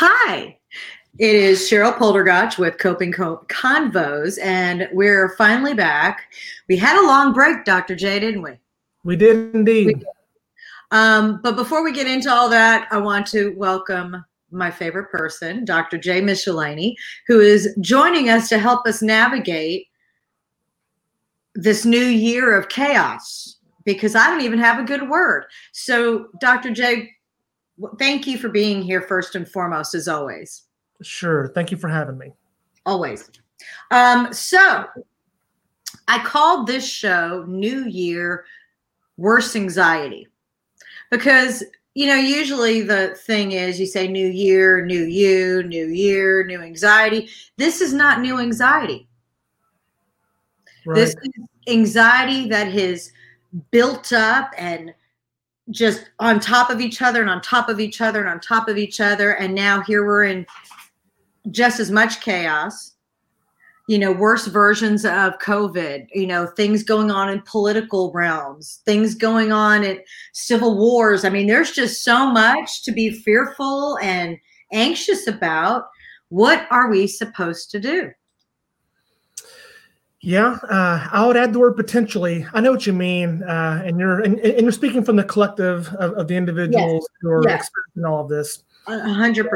Hi, it is Cheryl Poldergotch with Coping Co-Convos, and we're finally back. We had a long break, Dr. Jay, didn't we? We did indeed. We did. But before we get into all that, I want to welcome my favorite person, Dr. Jay Michelini, who is joining us to help us navigate this new year of chaos, because I don't even have a good word. So, Dr. Jay, thank you for being here first and foremost, as always. Sure. Thank you for having me. Always. So, I called this show New Year Worse Anxiety, because usually the thing is you say new year, new you, new year, new anxiety. This is not new anxiety. Right. This is anxiety that has built up and just on top of each other and on top of each other and on top of each other. And now here we're in just as much chaos, worse versions of COVID, things going on in political realms, things going on in civil wars. I mean, there's just so much to be fearful and anxious about. What are we supposed to do? Yeah, I would add the word potentially. I know what you mean, and you're speaking from the collective of the individuals who are experiencing all of this. 100%.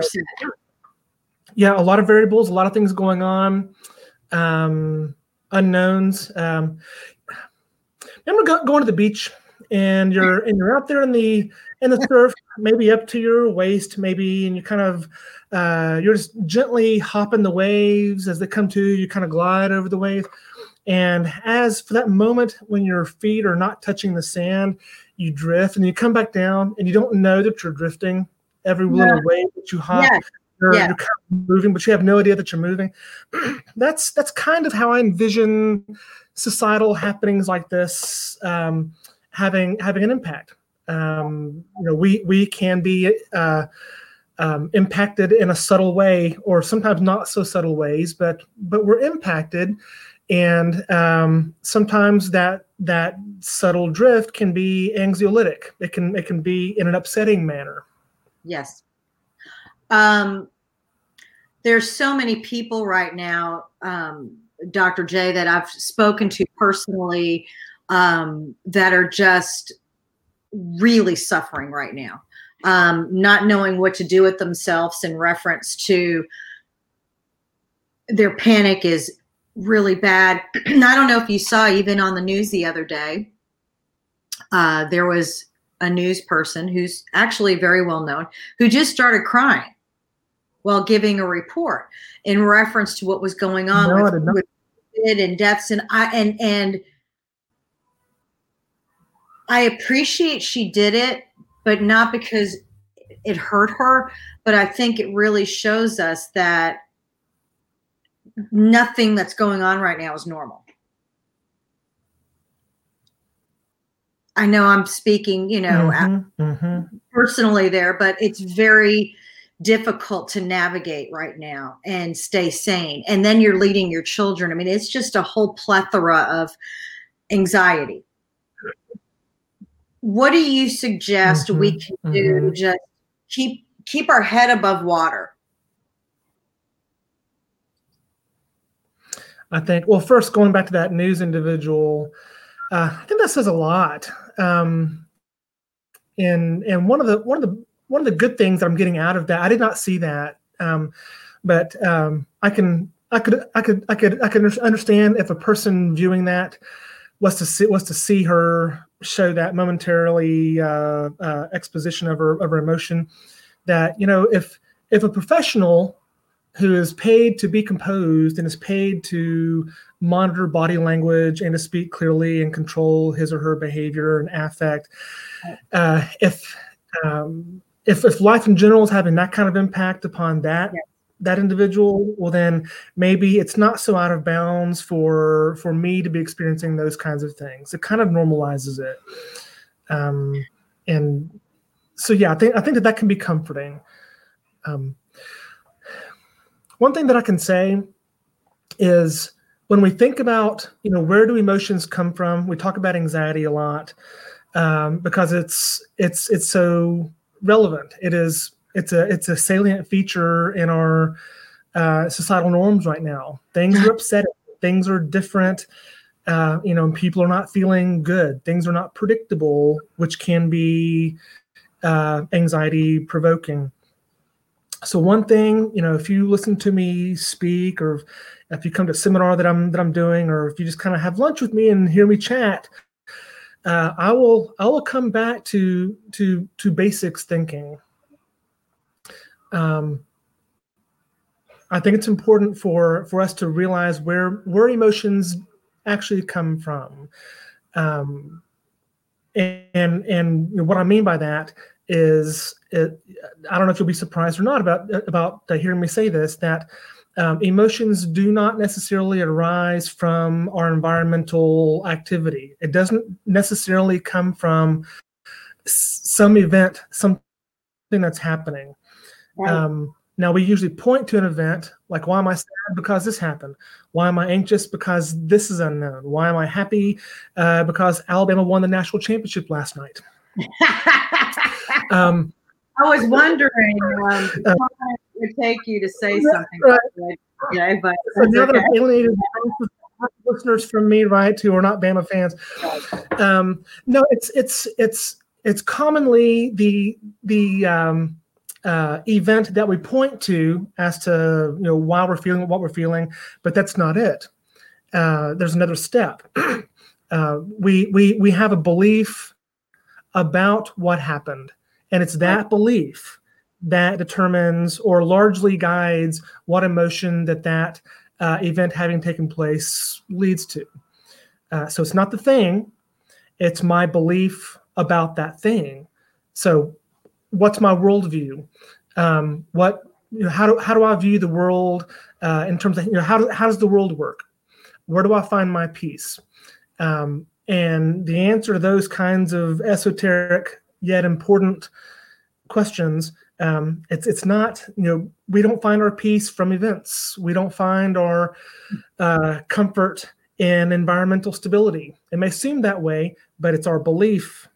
Yeah, a lot of variables, a lot of things going on. Unknowns. Remember going to the beach, and you're out there in the surf, maybe up to your waist, maybe, and you kind of you're just gently hopping the waves as they come to you. You kind of glide over the wave, and as for that moment when your feet are not touching the sand, you drift, and you come back down, and you don't know that you're drifting. Every little wave that you hop. Yeah. You're kind of moving, but you have no idea that you're moving. That's kind of how I envision societal happenings like this having an impact. We can be impacted in a subtle way, or sometimes not so subtle ways, but we're impacted, and sometimes that subtle drift can be anxiolytic. It can be in an upsetting manner. Yes. There's so many people right now, Dr. Jay, that I've spoken to personally, that are just really suffering right now, not knowing what to do with themselves in reference to their panic is really bad. I don't know if you saw even on the news the other day, there was a news person who's actually very well known who just started crying while giving a report in reference to what was going on with COVID and deaths. And I appreciate she did it, but not because it hurt her, but I think it really shows us that nothing that's going on right now is normal. I know I'm speaking, personally there, but it's very difficult to navigate right now and stay sane. And then you're leading your children. I mean, it's just a whole plethora of anxiety. What do you suggest we can do to just keep our head above water? I think, well, first, going back to that news individual, I think that says a lot. And one of the good things that I'm getting out of that, I did not see that, but I could understand if a person viewing that was to see her show that momentarily exposition of her emotion. That if a professional who is paid to be composed and is paid to monitor body language and to speak clearly and control his or her behavior and affect, If life in general is having that kind of impact upon that individual, well, then maybe it's not so out of bounds for me to be experiencing those kinds of things. It kind of normalizes it, and so I think that can be comforting. One thing that I can say is when we think about where do emotions come from, we talk about anxiety a lot because it's so relevant. It is It's a salient feature in our societal norms right now. Things are upsetting. Things are different. People are not feeling good. Things are not predictable, which can be anxiety provoking. So one thing, if you listen to me speak, or if you come to a seminar that I'm doing, or if you just kind of have lunch with me and hear me chat, I will come back to basics thinking. I think it's important for us to realize where emotions actually come from, and what I mean by that is, I don't know if you'll be surprised or not about hearing me say this, that emotions do not necessarily arise from our environmental activity. It doesn't necessarily come from some event, something that's happening. Right. Now, we usually point to an event, like, why am I sad? Because this happened. Why am I anxious? Because this is unknown. Why am I happy? Because Alabama won the national championship last night. I was wondering how long it would take you to say something. Right. Yeah, but so now that I've alienated listeners from me, right, who are not Bama fans, no, it's commonly the event that we point to as to why we're feeling what we're feeling, but that's not it. There's another step. We have a belief about what happened, and it's that belief that determines or largely guides what emotion that event having taken place leads to. So it's not the thing, it's my belief about that thing. So what's my worldview? How do I view the world in terms of how does the world work? Where do I find my peace? And the answer to those kinds of esoteric yet important questions, it's not, we don't find our peace from events. We don't find our comfort in environmental stability. It may seem that way, but it's our belief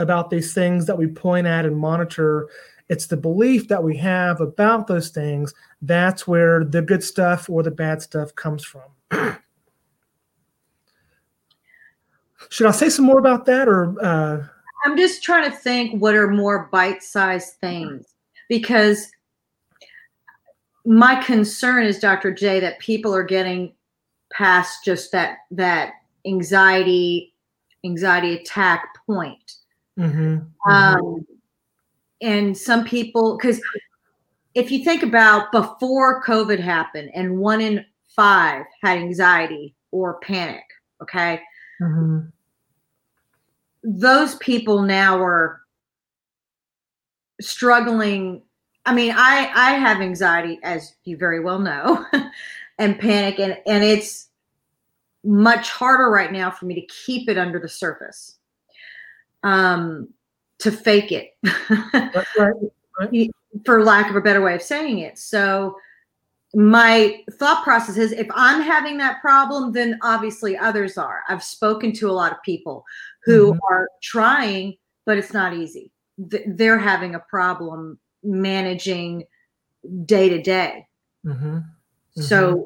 about these things that we point at and monitor. It's the belief that we have about those things. That's where the good stuff or the bad stuff comes from. Should I say some more about that, or? I'm just trying to think what are more bite-sized things, because my concern is, Dr. Jay, that people are getting past just that anxiety attack point. Mm-hmm. And some people, because if you think about before COVID happened, and 1 in 5 had anxiety or panic, okay? Mm-hmm. Those people now are struggling. I mean, I have anxiety, as you very well know, and panic, and it's much harder right now for me to keep it under the surface, to fake it, right. For lack of a better way of saying it. So my thought process is, if I'm having that problem, then obviously others are. I've spoken to a lot of people who mm-hmm. are trying, but it's not easy. They're having a problem managing day to day. So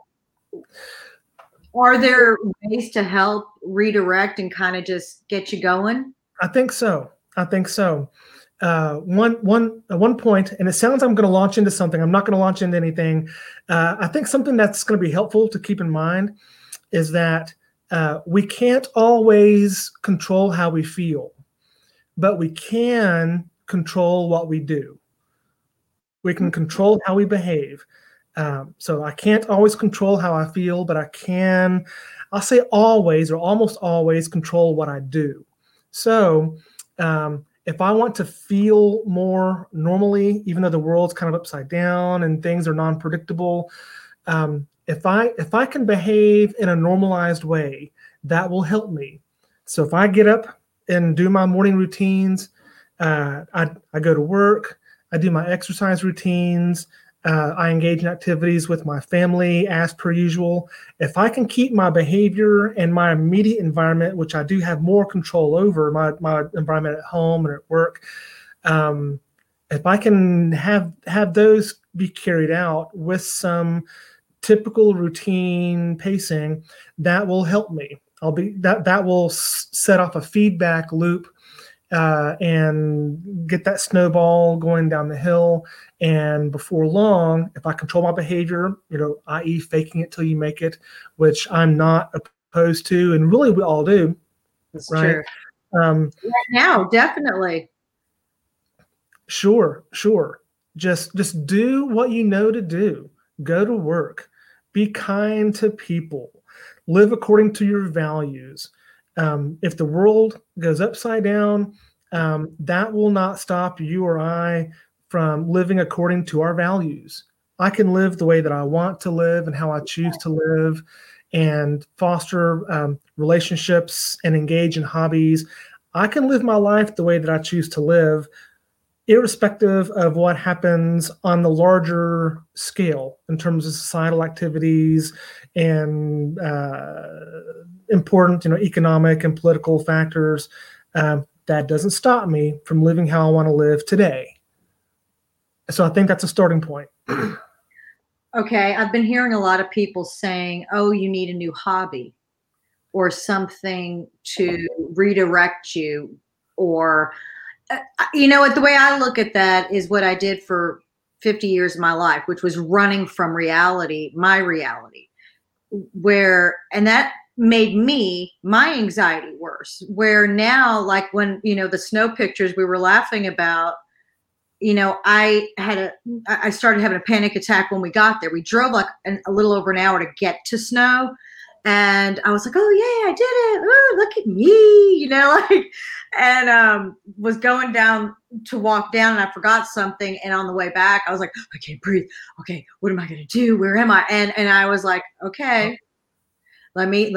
are there ways to help redirect and kind of just get you going? I think so. One point, and it sounds I'm going to launch into something. I'm not going to launch into anything. I think something that's going to be helpful to keep in mind is that we can't always control how we feel, but we can control what we do. We can control how we behave. So I can't always control how I feel, but I'll say always, or almost always, control what I do. So, if I want to feel more normally, even though the world's kind of upside down and things are non-predictable, if I can behave in a normalized way, that will help me. So if I get up and do my morning routines, I go to work, I do my exercise routines, I engage in activities with my family as per usual. If I can keep my behavior and my immediate environment, which I do have more control over, my environment at home and at work, if I can have those be carried out with some typical routine pacing, that will help me. That will set off a feedback loop and get that snowball going down the hill. And before long, if I control my behavior, i.e. faking it till you make it, which I'm not opposed to, and really we all do. That's right? True. Right now, definitely. Sure. Just do what you know to do. Go to work. Be kind to people. Live according to your values. If the world goes upside down, that will not stop you or I from living according to our values. I can live the way that I want to live and how I choose to live, and foster relationships and engage in hobbies. I can live my life the way that I choose to live, irrespective of what happens on the larger scale in terms of societal activities and important, economic and political factors. That doesn't stop me from living how I want to live today. So I think that's a starting point. Okay. I've been hearing a lot of people saying, oh, you need a new hobby or something to redirect you, or the way I look at that is what I did for 50 years of my life, which was running from reality, my reality, and that made my anxiety worse, where now, like when, the snow pictures we were laughing about, I started having a panic attack when we got there. We drove like a little over an hour to get to snow. And I was like, oh yeah, I did it. Ooh, look at me, and was going down to walk down and I forgot something. And on the way back, I was like, I can't breathe. Okay. What am I going to do? Where am I? And I was like, okay, let me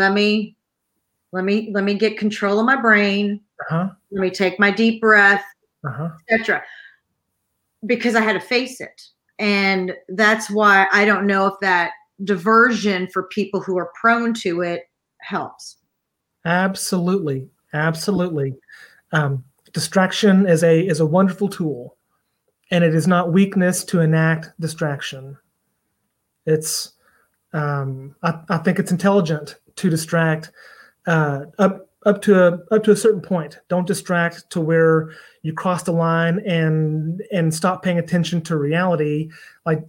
get control of my brain. Uh-huh. Let me take my deep breath, uh-huh, et cetera, because I had to face it. And that's why I don't know if that diversion for people who are prone to it helps. Absolutely. Distraction is a wonderful tool, and it is not weakness to enact distraction. It's I think it's intelligent to distract up to a certain point. Don't distract to where you cross the line and stop paying attention to reality, like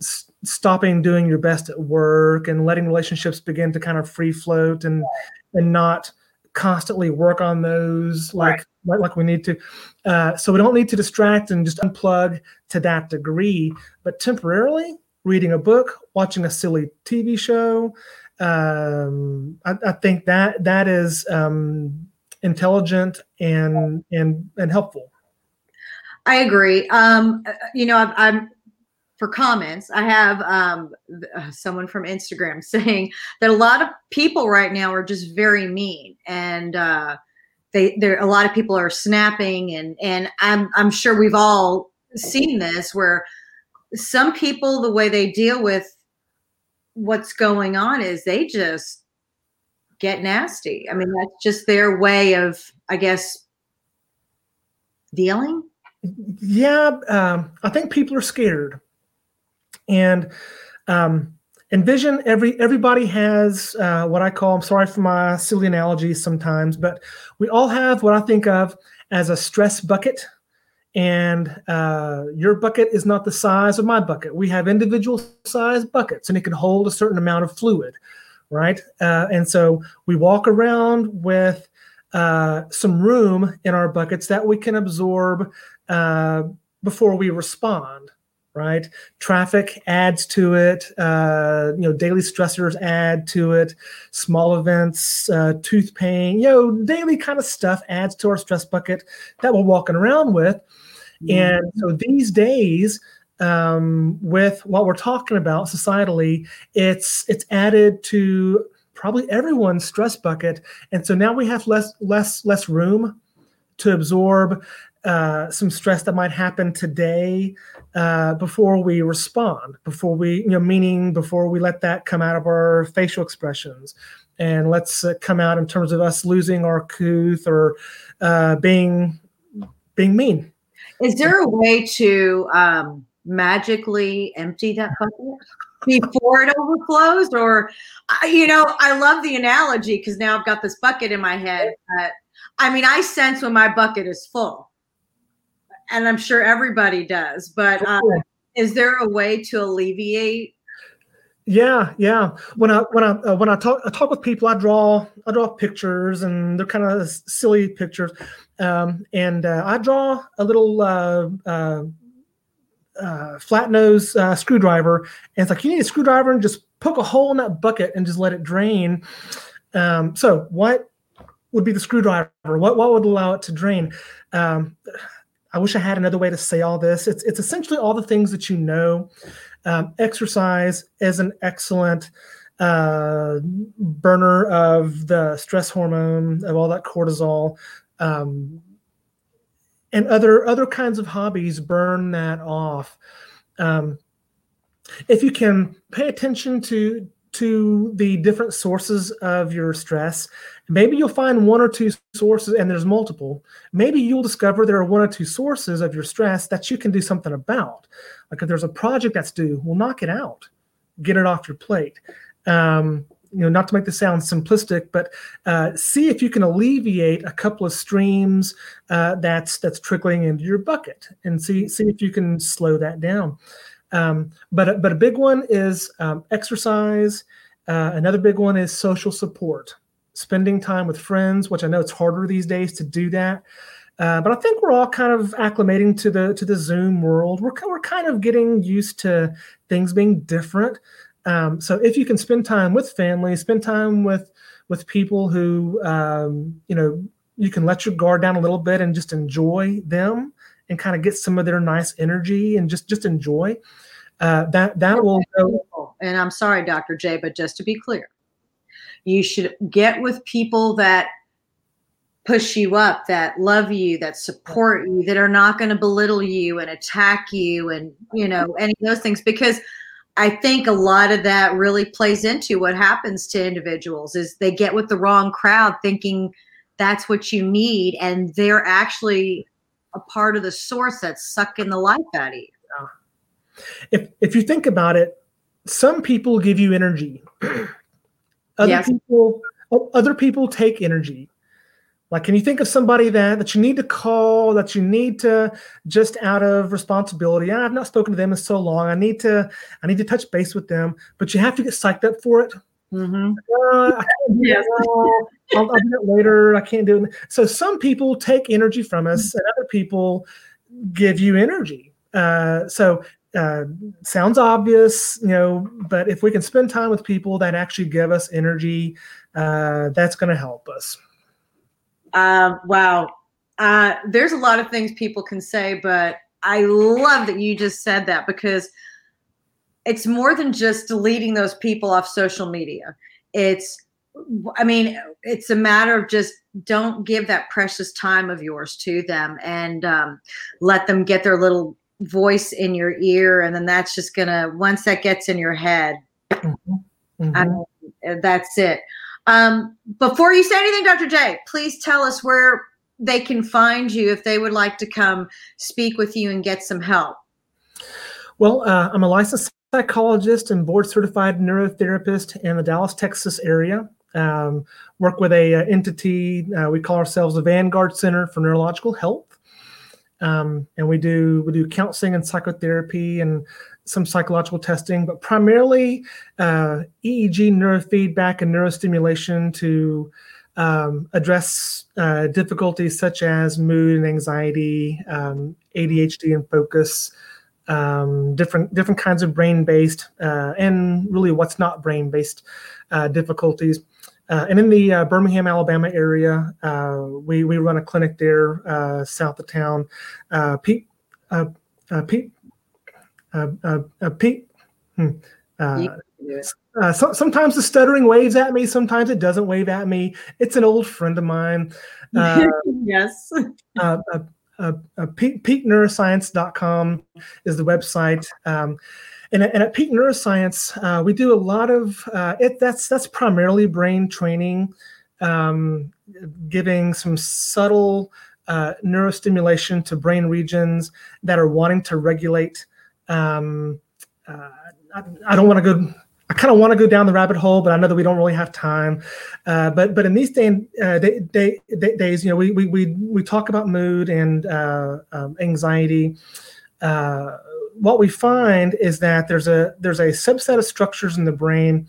stopping doing your best at work and letting relationships begin to kind of free float and not constantly work on those like we need to. So we don't need to distract and just unplug to that degree, but temporarily reading a book, watching a silly TV show. I think that is intelligent and helpful. I agree. I'm for comments, I have someone from Instagram saying that a lot of people right now are just very mean, and a lot of people are snapping, and I'm sure we've all seen this, where some people, the way they deal with what's going on is they just get nasty. I mean, that's just their way of, I guess, dealing. Yeah. I think people are scared, and envision everybody has what I call, I'm sorry for my silly analogies sometimes, but we all have what I think of as a stress bucket, and your bucket is not the size of my bucket. We have individual size buckets, and it can hold a certain amount of fluid, right? And so we walk around with some room in our buckets that we can absorb before we respond, right? Traffic adds to it, daily stressors add to it, small events, tooth pain, daily kind of stuff adds to our stress bucket that we're walking around with. And so these days, with what we're talking about societally, it's added to probably everyone's stress bucket. And so now we have less room to absorb some stress that might happen today before we respond, before we let that come out of our facial expressions and let's come out in terms of us losing our couth or being mean. Is there a way to magically empty that bucket before it overflows? Or, you know, I love the analogy because now I've got this bucket in my head. I mean, I sense when my bucket is full, and I'm sure everybody does, but is there a way to alleviate? Yeah. When I talk with people, I draw pictures, and they're kind of silly pictures. And I draw a little flat nose screwdriver, and it's like, you need a screwdriver and just poke a hole in that bucket and just let it drain. So what would be the screwdriver? What would allow it to drain? I wish I had another way to say all this. It's essentially all the things that you know. Exercise is an excellent burner of the stress hormone, of all that cortisol, and other kinds of hobbies burn that off. If you can pay attention to the different sources of your stress, maybe you'll find one or two sources, and there's multiple. Maybe you'll discover there are one or two sources of your stress that you can do something about. Like if there's a project that's due, well, knock it out, get it off your plate. Not to make this sound simplistic, but see if you can alleviate a couple of streams that's trickling into your bucket, and see if you can slow that down. But a big one is exercise. Another big one is social support, spending time with friends, which I know it's harder these days to do that. But I think we're all kind of acclimating to the Zoom world. We're kind of getting used to things being different. So if you can spend time with family, spend time with people who you can let your guard down a little bit and just enjoy them, and kind of get some of their nice energy and just enjoy. That will go. And I'm sorry, Dr. Jay, but just to be clear, you should get with people that push you up, that love you, that support you, that are not going to belittle you and attack you and, any of those things. Because I think a lot of that really plays into what happens to individuals is they get with the wrong crowd thinking that's what you need, and they're actually a part of the source that's sucking the life out of you. If you think about it, some people give you energy. Other people take energy. Like, can you think of somebody that you need to call, that you need to, just out of responsibility? I've not spoken to them in so long. I need to touch base with them, but you have to get psyched up for it. Mm-hmm. I can't do that. I'll do that later. I can't do it. So some people take energy from us, and other people give you energy. So sounds obvious, but if we can spend time with people that actually give us energy, that's going to help us. Wow. There's a lot of things people can say, but I love that you just said that, because it's more than just deleting those people off social media. It's a matter of just don't give that precious time of yours to them, and let them get their little voice in your ear. And then that's just once that gets in your head, that's it. Before you say anything, Dr. Jay, please tell us where they can find you if they would like to come speak with you and get some help. Well, I'm a licensed psychologist and board-certified neurotherapist in the Dallas, Texas area. Work with a entity, we call ourselves the Vanguard Center for Neurological Health, and we do counseling and psychotherapy and some psychological testing, but primarily EEG neurofeedback and neurostimulation to address difficulties such as mood and anxiety, ADHD and focus. Different kinds of brain-based and really what's not brain-based difficulties. And in the Birmingham, Alabama area, we run a clinic there south of town. Sometimes the stuttering waves at me. Sometimes it doesn't wave at me. It's an old friend of mine. Yes. PeakNeuroscience.com is the website, and at Peak Neuroscience we do a lot of that's primarily brain training, giving some subtle neurostimulation to brain regions that are wanting to regulate. I don't want to go. I kind of want to go down the rabbit hole, but I know that we don't really have time. But in these days, you know, we talk about mood and anxiety. What we find is that there's a subset of structures in the brain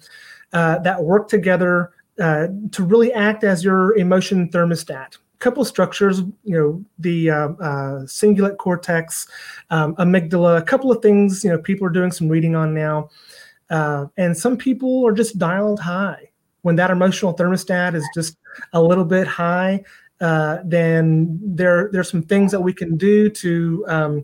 that work together to really act as your emotion thermostat. A couple of structures, you know, the cingulate cortex, amygdala, a couple of things, you know, people are doing some reading on now. And some people are just dialed high. When that emotional thermostat is just a little bit high, then there's some things that we can do to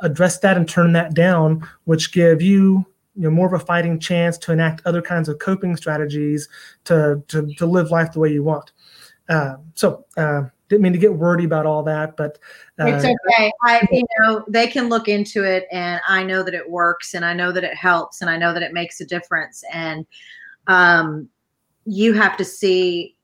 address that and turn that down, which give you more of a fighting chance to enact other kinds of coping strategies to live life the way you want. So didn't mean to get wordy about all that, but it's okay. They can look into it, and I know that it works, and I know that it helps, and I know that it makes a difference. And you have to see,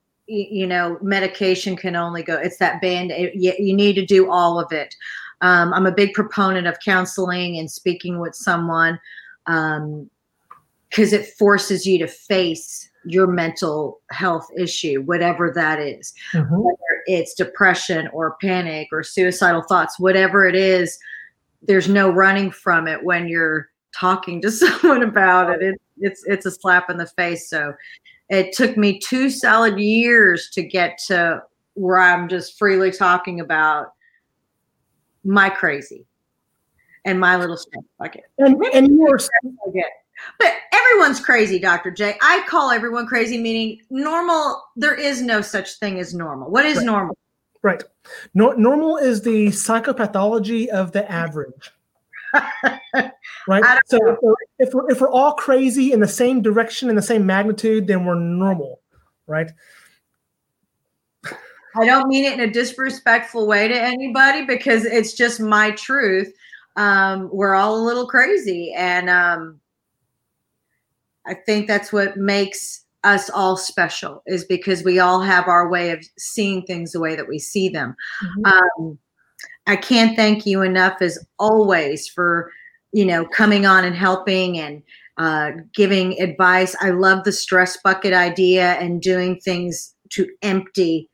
medication can only go. It's that band. You need to do all of it. I'm a big proponent of counseling and speaking with someone because it forces you to face your mental health issue, whatever that is, mm-hmm. whether it's depression or panic or suicidal thoughts, whatever it is, there's no running from it when you're talking to someone about it. It's a slap in the face. So it took me 2 solid years to get to where I'm just freely talking about my crazy and my little stuff like it. And more stuff like it. But everyone's crazy, Dr. Jay. I call everyone crazy, meaning normal. There is no such thing as normal. What is normal? Right. Normal is the psychopathology of the average. Right. So if we're all crazy in the same direction, in the same magnitude, then we're normal. Right. I don't mean it in a disrespectful way to anybody because it's just my truth. We're all a little crazy. And, I think that's what makes us all special is because we all have our way of seeing things the way that we see them. Mm-hmm. I can't thank you enough as always for, coming on and helping and giving advice. I love the stress bucket idea and doing things to empty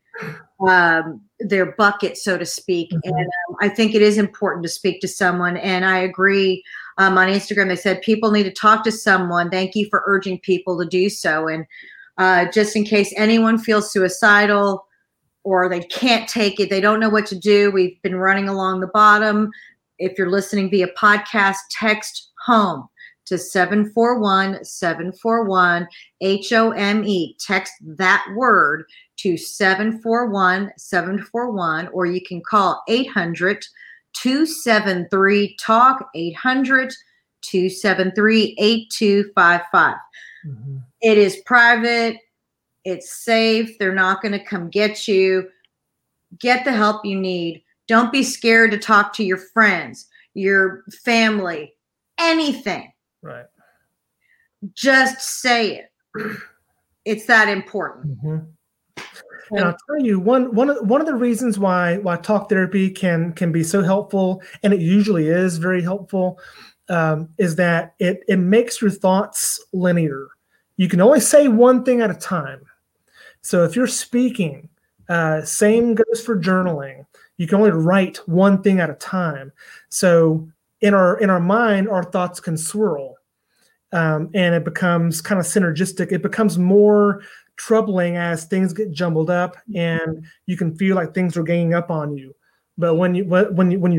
their bucket, so to speak. Mm-hmm. And I think it is important to speak to someone. And I agree. On Instagram, they said, people need to talk to someone. Thank you for urging people to do so. And just in case anyone feels suicidal or they can't take it, they don't know what to do. We've been running along the bottom. If you're listening via podcast, text HOME to 741-741, HOME. Text that word to 741-741, or you can call 800-273-TALK, 800-273-8255. Mm-hmm. It is private. It's safe. They're not going to come get you. Get the help you need. Don't be scared to talk to your friends, your family, anything. Right. Just say it. It's that important. Mm-hmm. And I'll tell you one of the reasons why talk therapy can be so helpful, and it usually is very helpful, is that it makes your thoughts linear. You can only say one thing at a time. So if you're speaking, same goes for journaling. You can only write one thing at a time. So in our mind, our thoughts can swirl, and it becomes kind of synergistic. It becomes more troubling as things get jumbled up, and you can feel like things are ganging up on you. But when you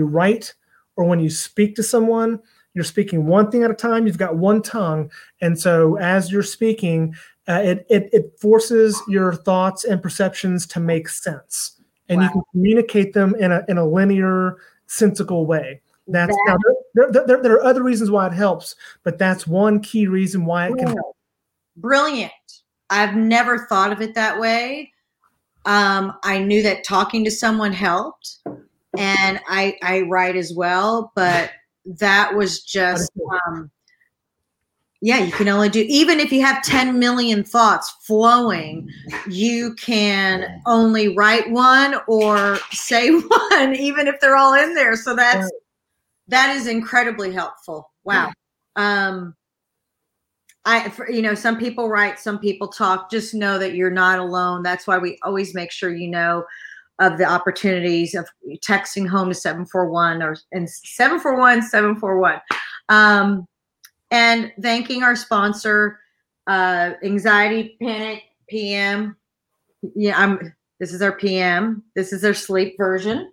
write or when you speak to someone, you're speaking one thing at a time. You've got one tongue, and so as you're speaking, it forces your thoughts and perceptions to make sense, and wow. You can communicate them in a linear, sensical way. There are other reasons why it helps, but that's one key reason why it can help. Brilliant. I've never thought of it that way. I knew that talking to someone helped, and I write as well, but that was just Yeah, you can only do, even if you have 10 million thoughts flowing, you can only write one or say one, even if they're all in there. So that is incredibly helpful. Wow. Some people write, some people talk. Just know that you're not alone. That's why we always make sure you know of the opportunities of texting home to 741 and 741, 741. And thanking our sponsor, Anxiety Panic PM. Yeah, this is our PM. This is their sleep version.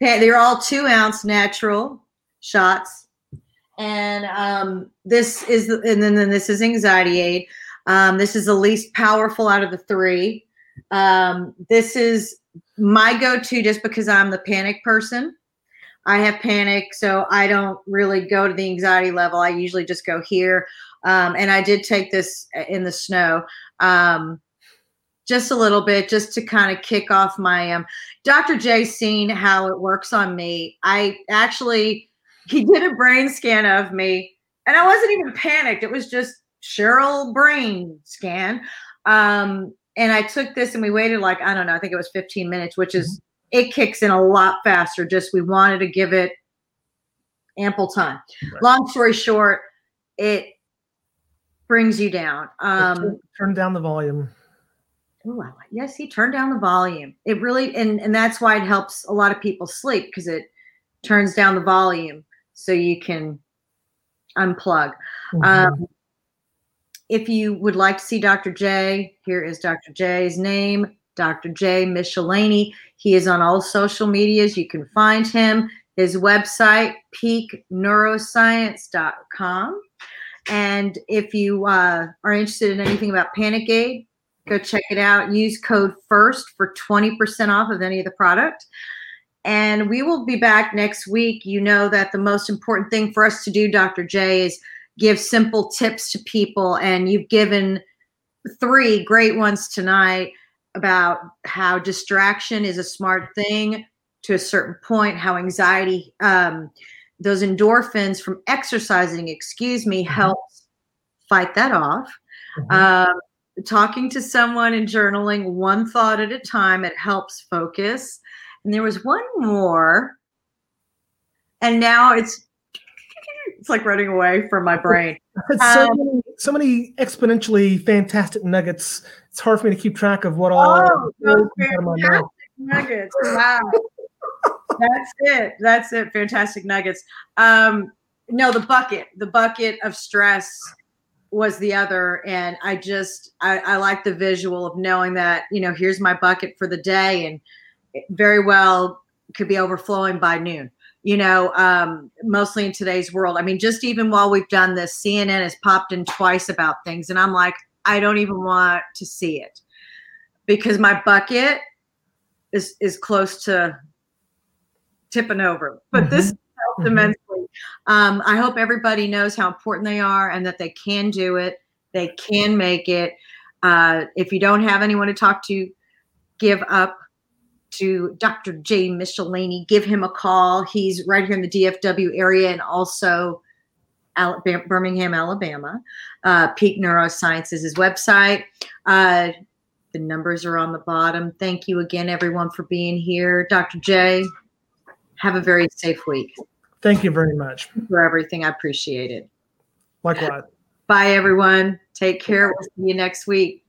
They're all 2 ounce natural shots. And this is Anxiety Aid. This is the least powerful out of the three. This is my go-to just because I'm the panic person. I have panic, so I don't really go to the anxiety level. I usually just go here. And I did take this in the snow just a little bit, just to kind of kick off my Dr. Jay's seen how it works on me. He did a brain scan of me, and I wasn't even panicked. It was just Cheryl brain scan. And I took this and we waited I think it was 15 minutes, which is, it kicks in a lot faster. Just, we wanted to give it ample time. Right. Long story short, it brings you down. Turn down the volume. Oh, yes. He turned down the volume. It really, and that's why it helps a lot of people sleep, because it turns down the volume so you can unplug. Mm-hmm. If you would like to see Dr. Jay, here is Dr. Jay's name. Dr. Jay Michelini. He is on all social medias. You can find him. His website, PeakNeuroscience.com. And if you are interested in anything about Panic Aid, go check it out. Use code FIRST for 20% off of any of the product. And we will be back next week. You know that the most important thing for us to do, Dr. Jay, is give simple tips to people. And you've given 3 great ones tonight about how distraction is a smart thing to a certain point, how anxiety, those endorphins from exercising, helps fight that off. Talking to someone and journaling one thought at a time, it helps focus. And there was one more, and now it's like running away from my brain. So many exponentially fantastic nuggets. It's hard for me to keep track of what all. Oh, fantastic nuggets! Wow, that's it. That's it. Fantastic nuggets. No, the bucket of stress was the other, and I like the visual of knowing that here's my bucket for the day, and it very well could be overflowing by noon. Mostly in today's world. Just even while we've done this, CNN has popped in twice about things. And I'm like, I don't even want to see it because my bucket is close to tipping over. But this helped immensely. I hope everybody knows how important they are and that they can do it. They can make it. If you don't have anyone to talk to, give up to Dr. Jay Michelini. Give him a call. He's right here in the DFW area and also Birmingham, Alabama. Peak Neuroscience is his website. The numbers are on the bottom. Thank you again, everyone, for being here. Dr. Jay, have a very safe week. Thank you very much. For everything. I appreciate it. Likewise. Bye, everyone. Take care. We'll see you next week.